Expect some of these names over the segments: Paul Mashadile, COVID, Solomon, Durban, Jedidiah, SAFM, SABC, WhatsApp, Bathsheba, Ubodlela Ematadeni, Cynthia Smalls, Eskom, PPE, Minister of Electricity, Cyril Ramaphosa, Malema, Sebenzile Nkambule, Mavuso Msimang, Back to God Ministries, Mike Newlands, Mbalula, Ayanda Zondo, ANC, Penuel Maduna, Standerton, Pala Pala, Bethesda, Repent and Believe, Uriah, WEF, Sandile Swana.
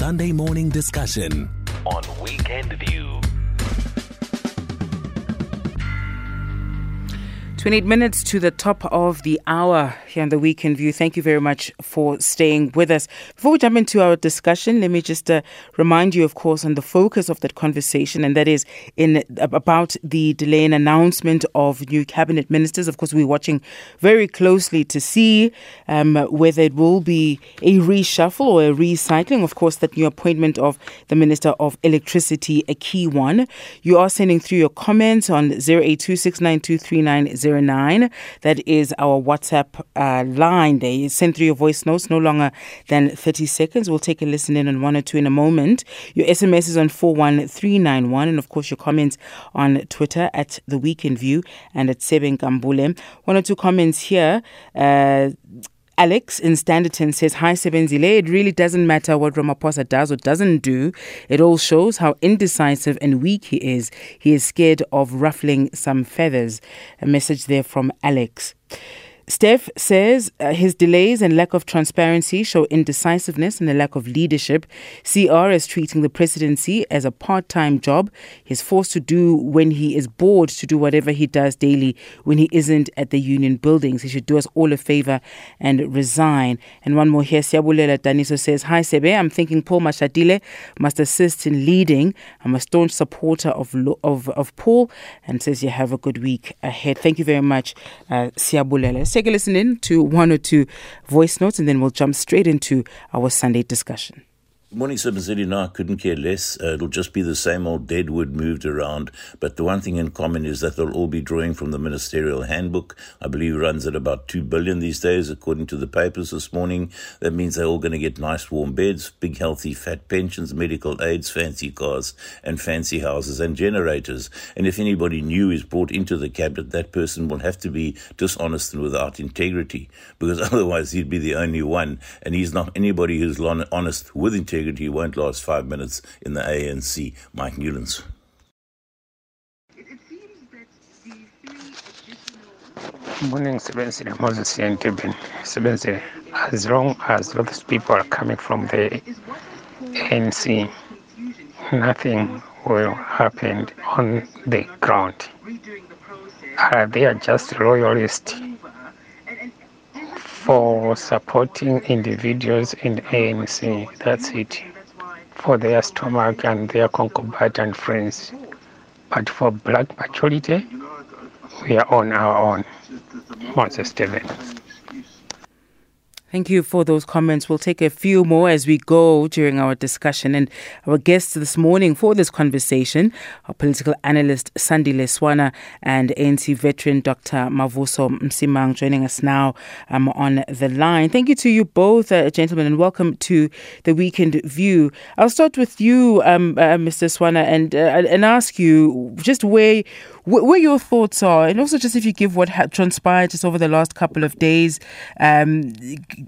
Sunday morning discussion on Weekend View. 28 minutes to the top of the hour here on the Weekend View. Thank you very much for staying with us. Before we jump into our discussion, let me just remind you, of course, on the focus of that conversation, and that is in about the delay in announcement of new cabinet ministers. Of course, we're watching very closely to see whether it will be a reshuffle or a recycling. Of course, that new appointment of the Minister of Electricity, a key one. You are sending through your comments on 0826923900. That is our WhatsApp line. They send through your voice notes, no longer than 30 seconds. We'll take a listen in on one or two in a moment. Your SMS is on 41391, and of course your comments on Twitter at The Weekend View and at Sebeng Kambule. One or two comments here. Alex in Standerton says, "Hi Sebenzile, it really doesn't matter what Ramaphosa does or doesn't do. It all shows how indecisive and weak he is. He is scared of ruffling some feathers." A message there from Alex. Steph says, "His delays and lack of transparency show indecisiveness and a lack of leadership. CR is treating the presidency as a part-time job. He's forced to do when he is bored to do whatever he does daily when he isn't at the union buildings. He should do us all a favor and resign." And one more here, Siabulela Daniso says, "Hi Sebe, I'm thinking Paul Mashadile must assist in leading. I'm a staunch supporter of Paul," and says, "You have a good week ahead." Thank you very much, Siabulela. Take a listen in to one or two voice notes, and then we'll jump straight into our Sunday discussion. Morning, Sebenzile. No, I couldn't care less. It'll just be the same old deadwood moved around. But the one thing in common is that they'll all be drawing from the ministerial handbook. I believe it runs at about 2 billion these days, according to the papers this morning. That means they're all going to get nice warm beds, big healthy fat pensions, medical aids, fancy cars and fancy houses and generators. And if anybody new is brought into the cabinet, that person will have to be dishonest and without integrity, because otherwise he'd be the only one. And he's not anybody who's honest with integrity. He won't last 5 minutes in the ANC. Mike Newlands. It seems that the three morning, Sebenzile, Moses and Tubin. Sebenzile, as long as those people are coming from the ANC, nothing will happen on the ground. They are just royalists for supporting individuals in ANC. That's it. For their stomach and their concubines and friends. But for black majority, we are on our own. Moses Steven. Thank you for those comments. We'll take a few more as we go during our discussion. And our guests this morning for this conversation are political analyst Sandile Swana and ANC veteran Dr. Mavuso Msimang, joining us now on the line. Thank you to you both, gentlemen, and welcome to The Weekend View. I'll start with you, Mr. Swana, and ask you just where your thoughts are, and also just if you give what transpired just over the last couple of days,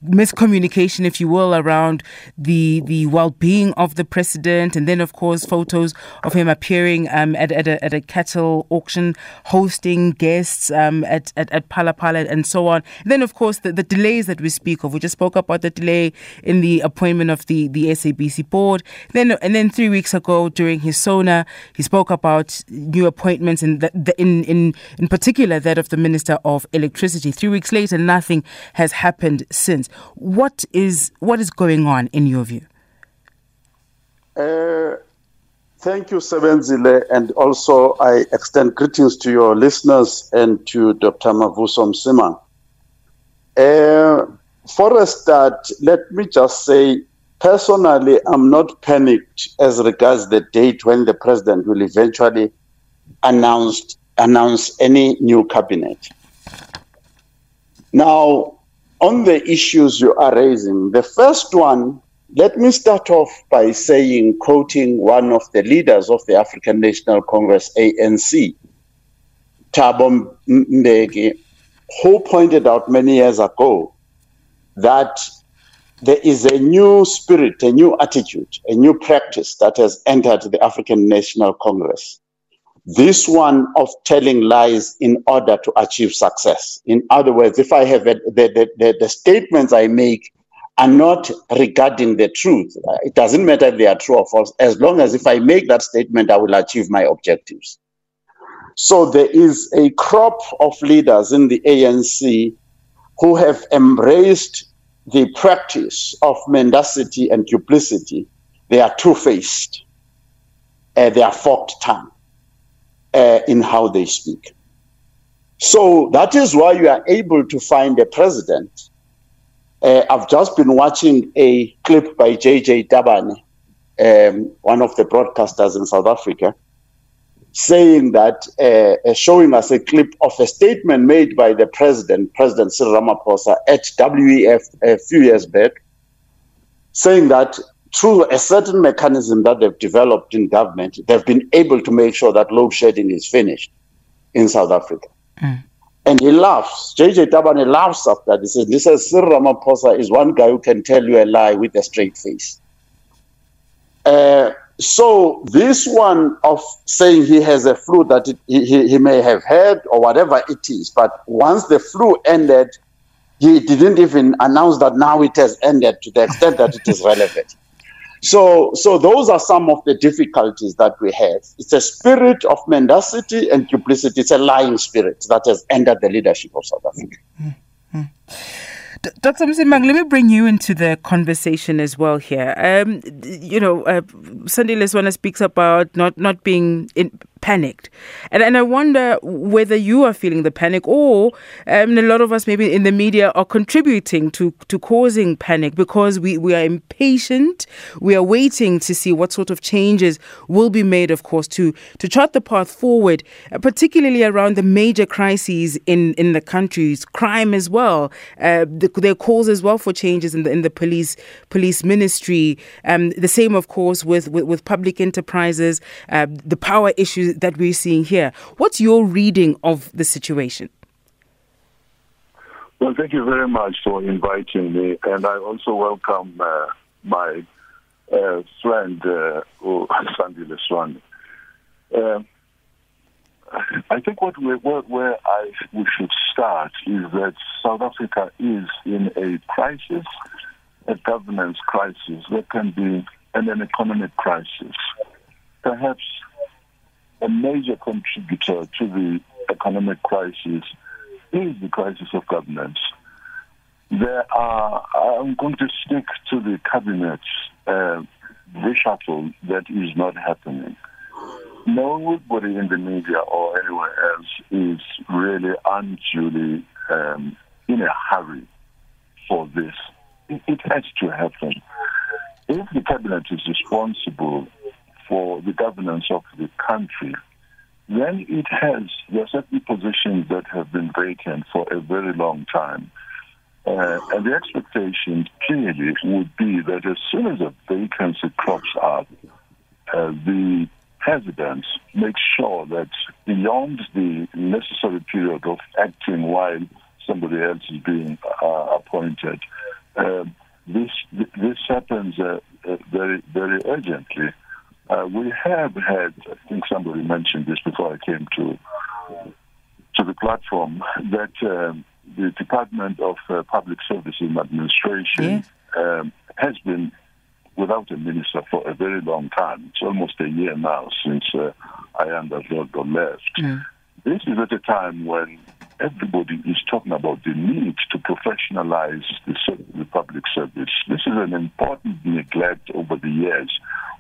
miscommunication, if you will, around the well-being of the president, and then, of course, photos of him appearing at a cattle auction, hosting guests at Pala Pala and so on. And then, of course, the delays that we speak of. We just spoke about the delay in the appointment of the SABC board. Then 3 weeks ago, during his SONA, he spoke about new appointments, and in particular that of the Minister of Electricity. 3 weeks later, nothing has happened since. What is going on in your view? Thank you, Sebenzile, and also I extend greetings to your listeners and to Dr. Mavuso Msimang. For a start, let me just say, personally, I'm not panicked as regards the date when the president will eventually announce any new cabinet. Now, on the issues you are raising, the first one, let me start off by saying, quoting one of the leaders of the African National Congress, ANC, Thabo Mbeki, who pointed out many years ago that there is a new spirit, a new attitude, a new practice that has entered the African National Congress. This one of telling lies in order to achieve success. In other words, if I have the statements I make are not regarding the truth. It doesn't matter if they are true or false. As long as if I make that statement, I will achieve my objectives. So there is a crop of leaders in the ANC who have embraced the practice of mendacity and duplicity. They are two-faced. They are forked tongue in how they speak. So that is why you are able to find a president. I've just been watching a clip by JJ Tabane, one of the broadcasters in South Africa, saying that, showing us a clip of a statement made by the president, President Cyril Ramaphosa, at WEF a few years back, saying that through a certain mechanism that they've developed in government, they've been able to make sure that load shedding is finished in South Africa. Mm. And he laughs. JJ Tabane laughs after this. He says, Cyril Ramaphosa is one guy who can tell you a lie with a straight face. So this one of saying he has a flu that he may have had or whatever it is, but once the flu ended, he didn't even announce that now it has ended to the extent that it is relevant. So those are some of the difficulties that we have. It's a spirit of mendacity and duplicity. It's a lying spirit that has entered the leadership of South Africa. Mm-hmm. Dr. Msimang, let me bring you into the conversation as well here. Sandile Swana speaks about not being panicked. And I wonder whether you are feeling the panic or a lot of us maybe in the media are contributing to causing panic because we are impatient. We are waiting to see what sort of changes will be made, of course, to chart the path forward, particularly around the major crises in the country's crime as well, their calls as well for changes in the police ministry. The same, of course, with public enterprises, the power issues that we're seeing here. What's your reading of the situation? Well, thank you very much for inviting me. And I also welcome my friend, Sandile Swana. I think where we should start is that South Africa is in a crisis, a governance crisis. There can be an economic crisis. Perhaps a major contributor to the economic crisis is the crisis of governance. I'm going to stick to the cabinet reshuffle that is not happening. Nobody in the media or anywhere else is really unduly in a hurry for this. It has to happen. If the cabinet is responsible for the governance of the country, then there are certain positions that have been vacant for a very long time. And the expectation clearly would be that as soon as a vacancy crops up, the president makes sure that beyond the necessary period of acting while somebody else is being appointed, this happens very, very urgently. We have had, I think somebody mentioned this before I came to the platform, that the Department of Public Services and Administration has been without a minister for a very long time. It's almost a year now since Ayanda Zondo left. Mm. This is at a time when everybody is talking about the need to professionalize the public service. This is an important neglect over the years,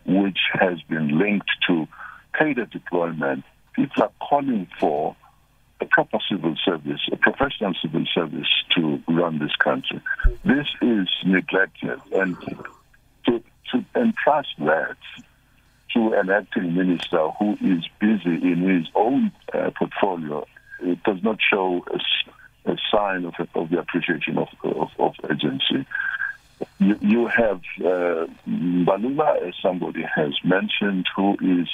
which has been linked to cadre deployment. People are calling for a proper civil service, a professional civil service to run this country. This is neglected, and to entrust that to an acting minister who is busy in his own portfolio, it does not show a sign of the appreciation of urgency. You have Mbalula, as somebody has mentioned, who is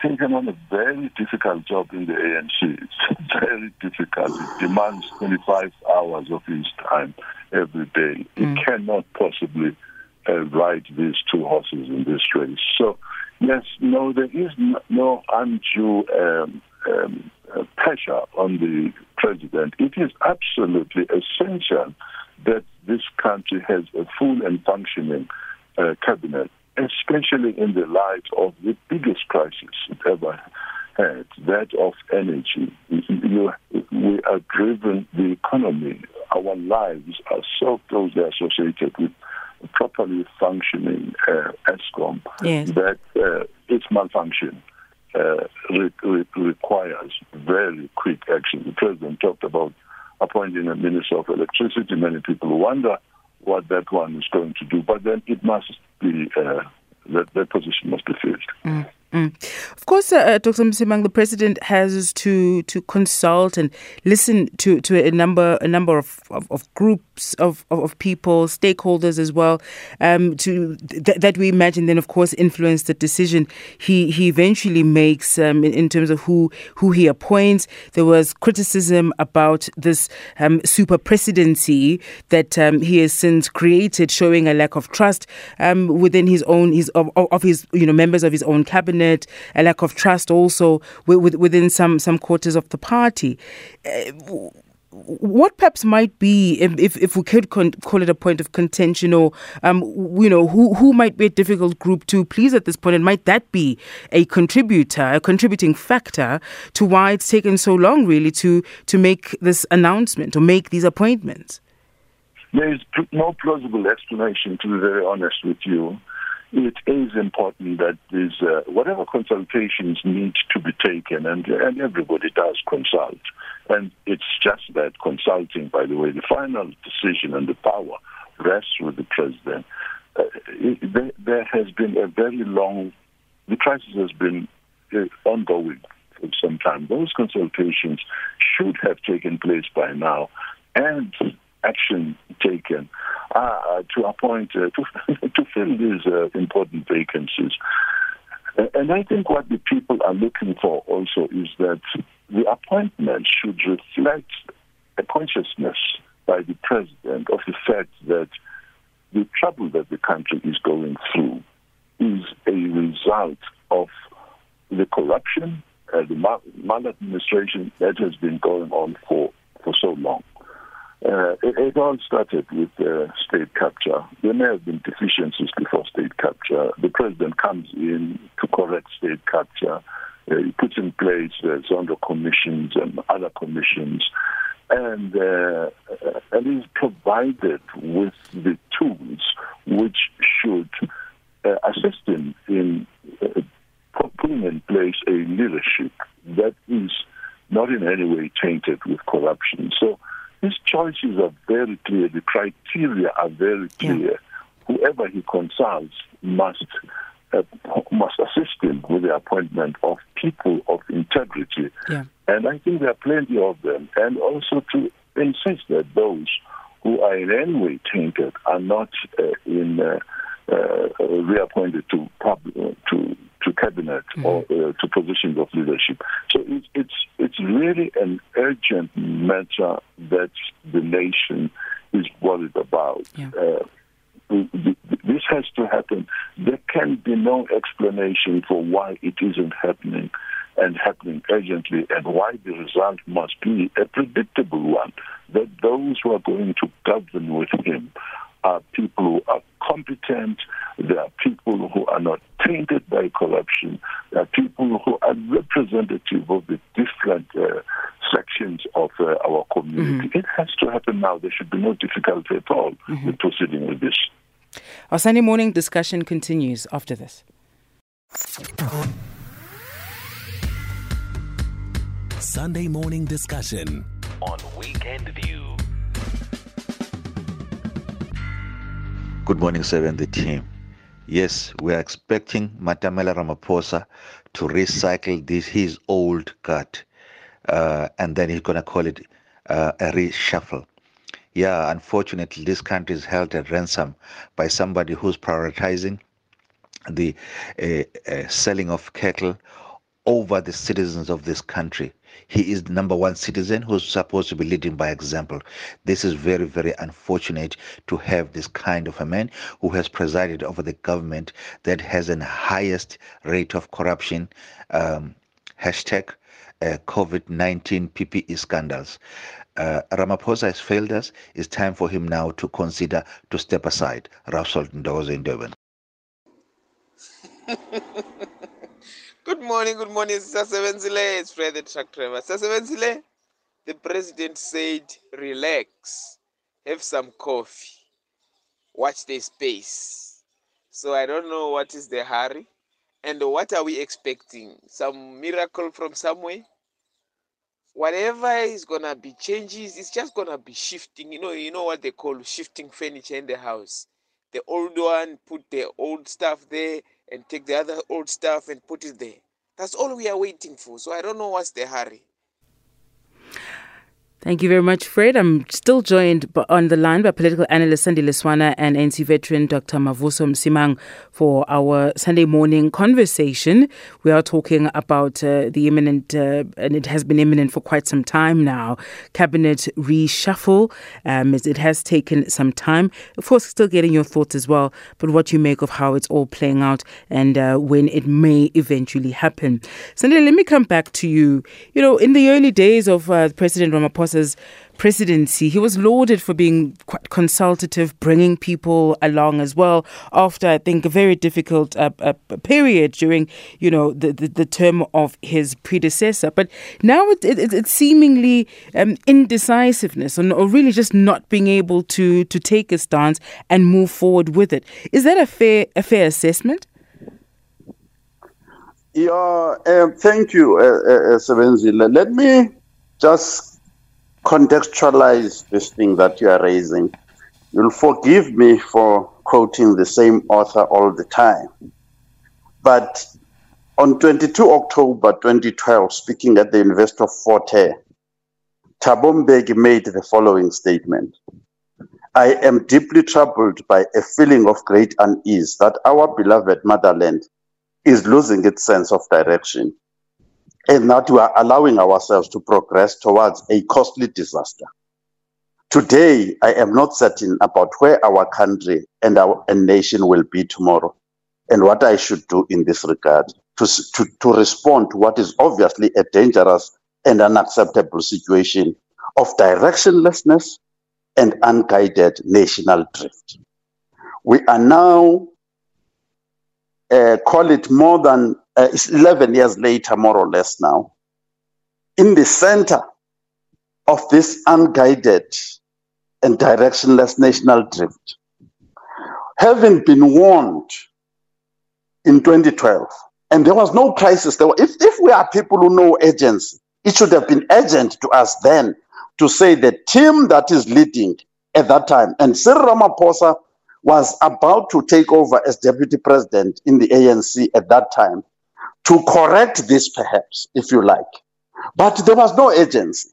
taken on a very difficult job in the ANC. It's very difficult. It demands 25 hours of his time every day. He cannot possibly ride these two horses in this race. So, yes, no, there is no undue pressure on the president. It is absolutely essential that this country has a full and functioning cabinet, especially in the light of the biggest crisis it ever had, that of energy. We are driven, the economy, our lives are so closely associated with properly functioning Eskom, yes, that its malfunction requires very quick action. The President talked about appointing a Minister of Electricity. Many people wonder what that one is going to do, but then it must be, that position must be filled. Of course, Dr. Msimang, the President has to consult and listen to a number of groups of people, stakeholders as well, that we imagine then, of course, influence the decision he eventually makes in terms of who he appoints. There was criticism about this super presidency that he has since created, showing a lack of trust within his own members of his own cabinet. A lack of trust also within some quarters of the party. What perhaps might be, if we could call it a point of contention, or who might be a difficult group to please at this point, and might that be a contributing factor to why it's taken so long, really, to make this announcement or make these appointments? There is no plausible explanation, to be very honest with you. It is important that these whatever consultations need to be taken, and everybody does consult, and it's just that consulting, by the way, the final decision and the power rests with the President. There has been a very long, the crisis has been ongoing for some time. Those consultations should have taken place by now, and action taken to appoint, to fill these important vacancies. And I think what the people are looking for also is that the appointment should reflect a consciousness by the President of the fact that the trouble that the country is going through is a result of the corruption, the maladministration that has been going on for so long. It all started with state capture. There may have been deficiencies before state capture. The President comes in to correct state capture. He puts in place Zondo commissions and other commissions. And he's provided with the tools which should assist him in putting in place a leadership that is not in any way tainted with corruption. So his choices are very clear. The criteria are very clear. Yeah. Whoever he consults must assist him with the appointment of people of integrity. Yeah. And I think there are plenty of them. And also to insist that those who are in any way tainted are not reappointed to cabinet or to positions of leadership. So it's really an urgent matter that the nation is worried about. Yeah. This has to happen. There can be no explanation for why it isn't happening, and happening urgently, and why the result must be a predictable one, that those who are going to govern with him are people who are competent, there are people who are not tainted by corruption, there are people who are representative of the different sections of our community. Mm-hmm. It has to happen now. There should be no difficulty at all in proceeding with this. Our Sunday morning discussion continues after this. Sunday morning discussion on Weekend View. Good morning, 7th team. Yes, we are expecting Matamela Ramaphosa to recycle his old card, and then he's going to call it a reshuffle. Yeah, unfortunately, this country is held at ransom by somebody who's prioritizing the selling of cattle over the citizens of this country. He is the number one citizen who's supposed to be leading by example. This is very, very unfortunate to have this kind of a man who has presided over the government that has the highest rate of corruption, hashtag COVID-19 PPE scandals. Ramaphosa has failed us. It's time for him now to consider to step aside. Rafsalt Ndokozo in Durban. Good morning, Sasebenzile. It's Fred the Truck Driver. Sasebenzile, the president said, relax, have some coffee, watch the space. So I don't know what is the hurry. And what are we expecting? Some miracle from somewhere? Whatever is going to be changes, it's just going to be shifting. You know what they call shifting furniture in the house. The old one, put the old stuff there and take the other old stuff and put it there. That's all we are waiting for. So I don't know what's the hurry. Thank you very much, Fred. I'm still joined on the line by political analyst Sandile Swana and ANC veteran Dr. Mavuso Msimang for our Sunday morning conversation. We are talking about the imminent, and it has been imminent for quite some time now, cabinet reshuffle. As it has taken some time. Of course, still getting your thoughts as well, but what you make of how it's all playing out and when it may eventually happen. Sandile, let me come back to you. You know, in the early days of President Ramaphosa, presidency, he was lauded for being quite consultative, bringing people along as well after, I think, a very difficult period during, you know, the term of his predecessor. But now it's seemingly indecisiveness or really just not being able to take a stance and move forward with it. Is that a fair assessment? Yeah, thank you, Sebenzile. Let me just contextualize this thing that you are raising. You'll forgive me for quoting the same author all the time. But on 22 October 2012, speaking at the Investor Forte, Thabo Mbeki made the following statement. I am deeply troubled by a feeling of great unease that our beloved motherland is losing its sense of direction, and that we are allowing ourselves to progress towards a costly disaster. Today, I am not certain about where our country and our nation will be tomorrow, and what I should do in this regard to respond to what is obviously a dangerous and unacceptable situation of directionlessness and unguided national drift. We are now, call it more than it's 11 years later, more or less now, in the center of this unguided and directionless national drift. Having been warned in 2012, and there was no crisis. If we are people who know urgency, it should have been urgent to us then to say the team that is leading at that time, and Cyril Ramaphosa was about to take over as deputy president in the ANC at that time, to correct this, perhaps, if you like. But there was no urgency.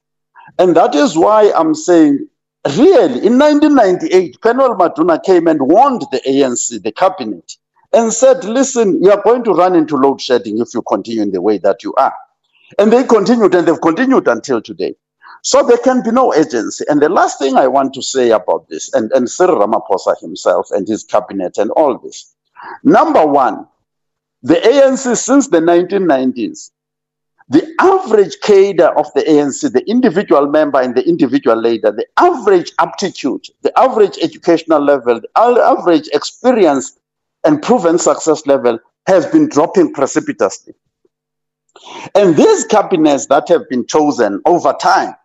And that is why I'm saying, really, in 1998, Penuel Maduna came and warned the ANC, the cabinet, and said, listen, you are going to run into load shedding if you continue in the way that you are. And they continued, and they've continued until today. So there can be no urgency. And the last thing I want to say about this, and Cyril Ramaphosa himself and his cabinet and all this, number one, the ANC, since the 1990s, the average cadre of the ANC, the individual member and the individual leader, the average aptitude, the average educational level, the average experience and proven success level has been dropping precipitously. And these cabinets that have been chosen over time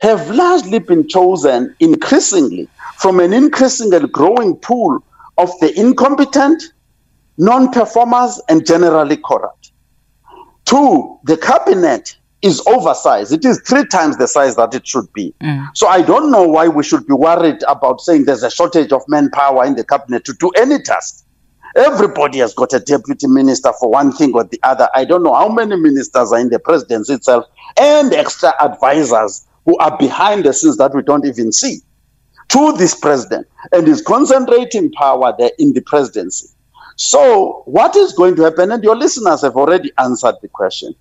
have largely been chosen increasingly from an increasing and growing pool of the incompetent, non-performers, and generally corrupt. Two, the cabinet is oversized. It is 3 times the size that it should be. So I don't know why we should be worried about saying there's a shortage of manpower in the cabinet to do any task. Everybody has got a deputy minister for one thing or the other. I don't know how many ministers are in the presidency itself and extra advisors who are behind the scenes that we don't even see to this president, and is concentrating power there in the presidency. So what is going to happen? And your listeners have already answered the question.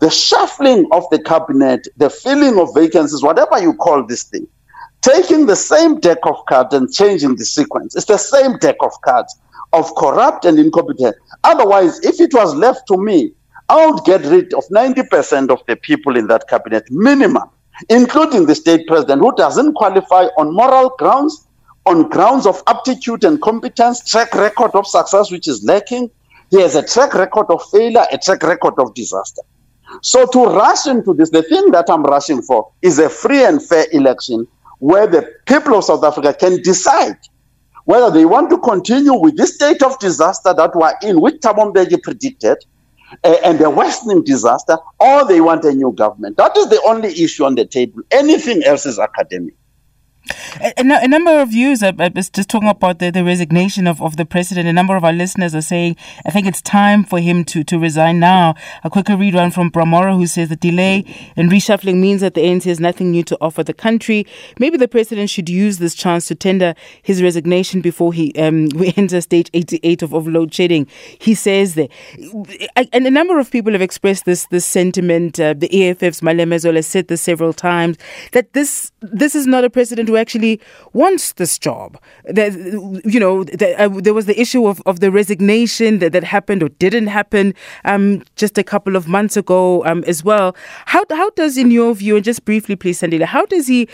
The shuffling of the cabinet, the filling of vacancies, whatever you call this thing, taking the same deck of cards and changing the sequence. It's the same deck of cards of corrupt and incompetent. Otherwise, if it was left to me, I would get rid of 90% of the people in that cabinet, minimum, including the state president, who doesn't qualify on moral grounds, on grounds of aptitude and competence, track record of success, which is lacking. He has a track record of failure, a track record of disaster. So to rush into this, the thing that I'm rushing for is a free and fair election where the people of South Africa can decide whether they want to continue with this state of disaster that we're in, which Thabo Mbeki predicted, and the worsening disaster, or they want a new government. That is the only issue on the table. Anything else is academic. A number of views, I was just talking about the resignation of the president. A number of our listeners are saying, I think it's time for him to resign now. A quicker read one from Bramora, who says the delay in reshuffling means that the ANC has nothing new to offer the country. Maybe the president should use this chance to tender his resignation before he we enter stage 88 of load shedding. He says that. And a number of people have expressed this sentiment. The EFF's Malema as well has said this several times, that this is not a president who actually wants this job. There was the issue of the resignation that happened or didn't happen just a couple of months ago as well. How does, in your view, and just briefly, please, Sandile, how does he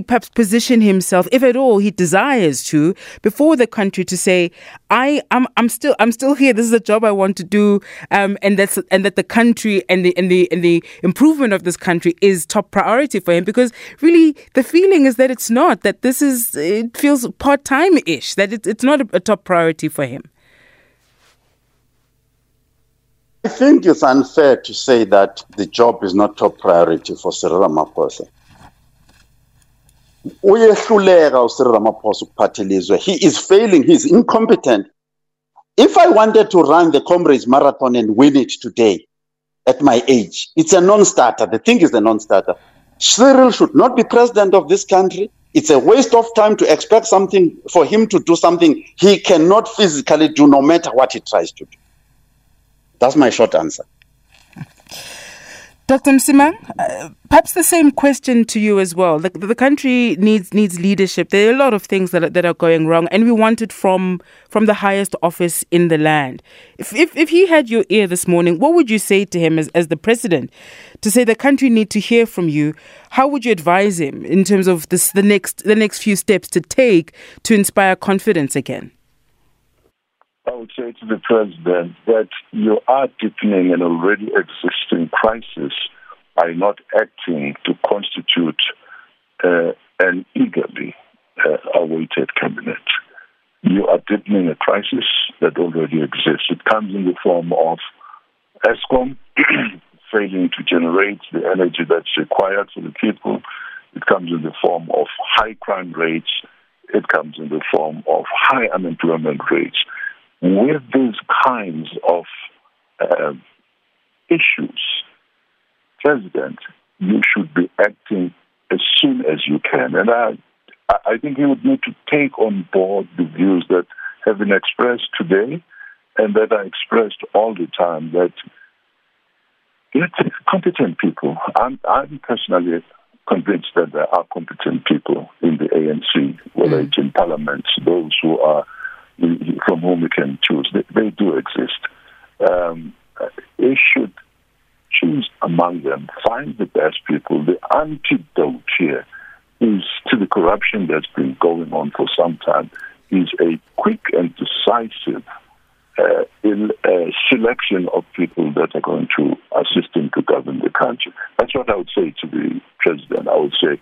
perhaps position himself, if at all he desires to, before the country to say, I'm still here. This is a job I want to do, and that the country and the improvement of this country is top priority for him? Because really, the feeling is that it's not. That this is, it feels part-time-ish, that it's not a top priority for him. I think it's unfair to say that the job is not top priority for Cyril Ramaphosa. He is failing, he is incompetent. If I wanted to run the Comrades Marathon and win it today, at my age, it's a non-starter. The thing is a non-starter. Cyril should not be president of this country. It's a waste of time to expect something for him to do something he cannot physically do, no matter what he tries to do. That's my short answer. Dr. Msimang, perhaps the same question to you as well. The country needs leadership. There are a lot of things that are going wrong, and we want it from the highest office in the land. If he had your ear this morning, what would you say to him as the president? To say the country need to hear from you, how would you advise him in terms of this, the next few steps to take to inspire confidence again? I would say to the president that you are deepening an already existing crisis by not acting to constitute an eagerly awaited cabinet. You are deepening a crisis that already exists. It comes in the form of Eskom failing to generate the energy that's required for the people. It comes in the form of high crime rates. It comes in the form of high unemployment rates. With these kinds of issues, President, you should be acting as soon as you can. And I think you would need to take on board the views that have been expressed today and that are expressed all the time, that competent people, I'm personally convinced that there are competent people in the ANC, whether it's in Parliament, those who are from whom we can choose. They do exist. They should choose among them, find the best people. The antidote here is to the corruption that's been going on for some time is a quick and decisive selection of people that are going to assist him to govern the country. That's what I would say to the president. I would say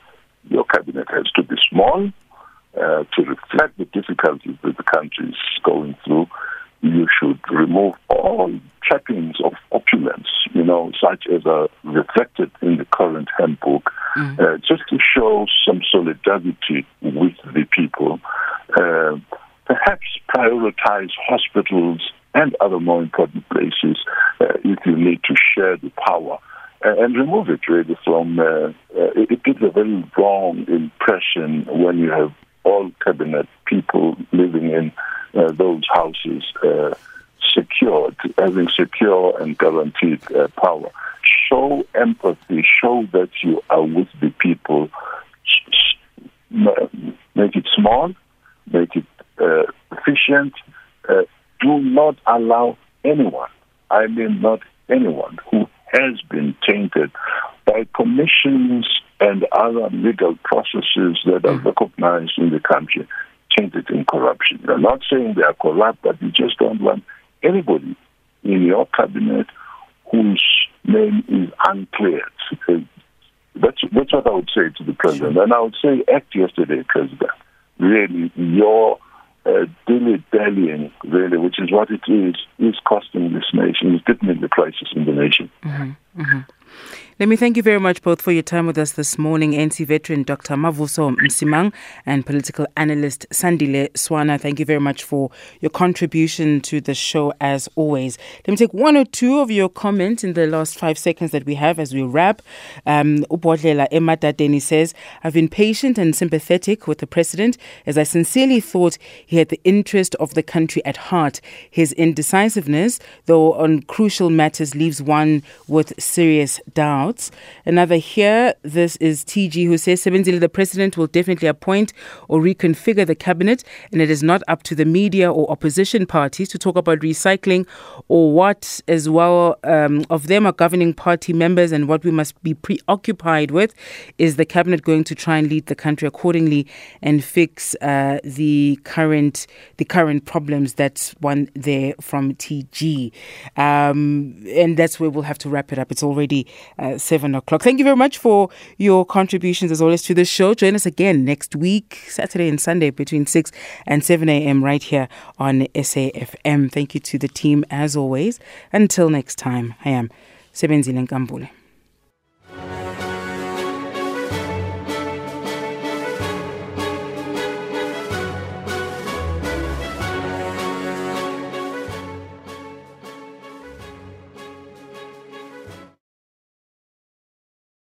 your cabinet has to be small, to reflect the difficulties that the country is going through. You should remove all trappings of opulence, such as are reflected in the current handbook, just to show some solidarity with the people. Perhaps prioritize hospitals and other more important places if you need to share the power. And remove it really from... it gives a very wrong impression when you have all cabinet people living in those houses secured, having secure and guaranteed power. Show empathy, show that you are with the people. Make it small, make it efficient. Do not allow anyone, I mean not anyone who has been tainted by commissions and other legal processes that are recognized in the country, tainted in corruption. We're not saying they are corrupt, but we just don't want anybody in your cabinet whose name is uncleared. That's what I would say to the president. And I would say, act yesterday, President. Really, your dilly-dallying, really, which is what it is costing this nation, is deepening the crisis in the nation. Mm-hmm. Mm-hmm. Let me thank you very much both for your time with us this morning. ANC veteran Dr. Mavuso Msimang and political analyst Sandile Swana, thank you very much for your contribution to the show as always. Let me take one or two of your comments in the last 5 seconds that we have as we wrap. Ubodlela Ematadeni says, I've been patient and sympathetic with the president as I sincerely thought he had the interest of the country at heart. His indecisiveness, though on crucial matters, leaves one with serious doubt. Another here, this is TG, who says, Sebenzile, the president will definitely appoint or reconfigure the cabinet, and it is not up to the media or opposition parties to talk about recycling or what as well of them are governing party members, and what we must be preoccupied with is the cabinet going to try and lead the country accordingly and fix the current problems. That's one there from TG. And that's where we'll have to wrap it up. It's already 7:00. Thank you very much for your contributions as always to the show. Join us again next week, Saturday and Sunday between 6 and 7 a.m. right here on SAFM. Thank you to the team as always. Until next time, I am Sebenzile Nkambule.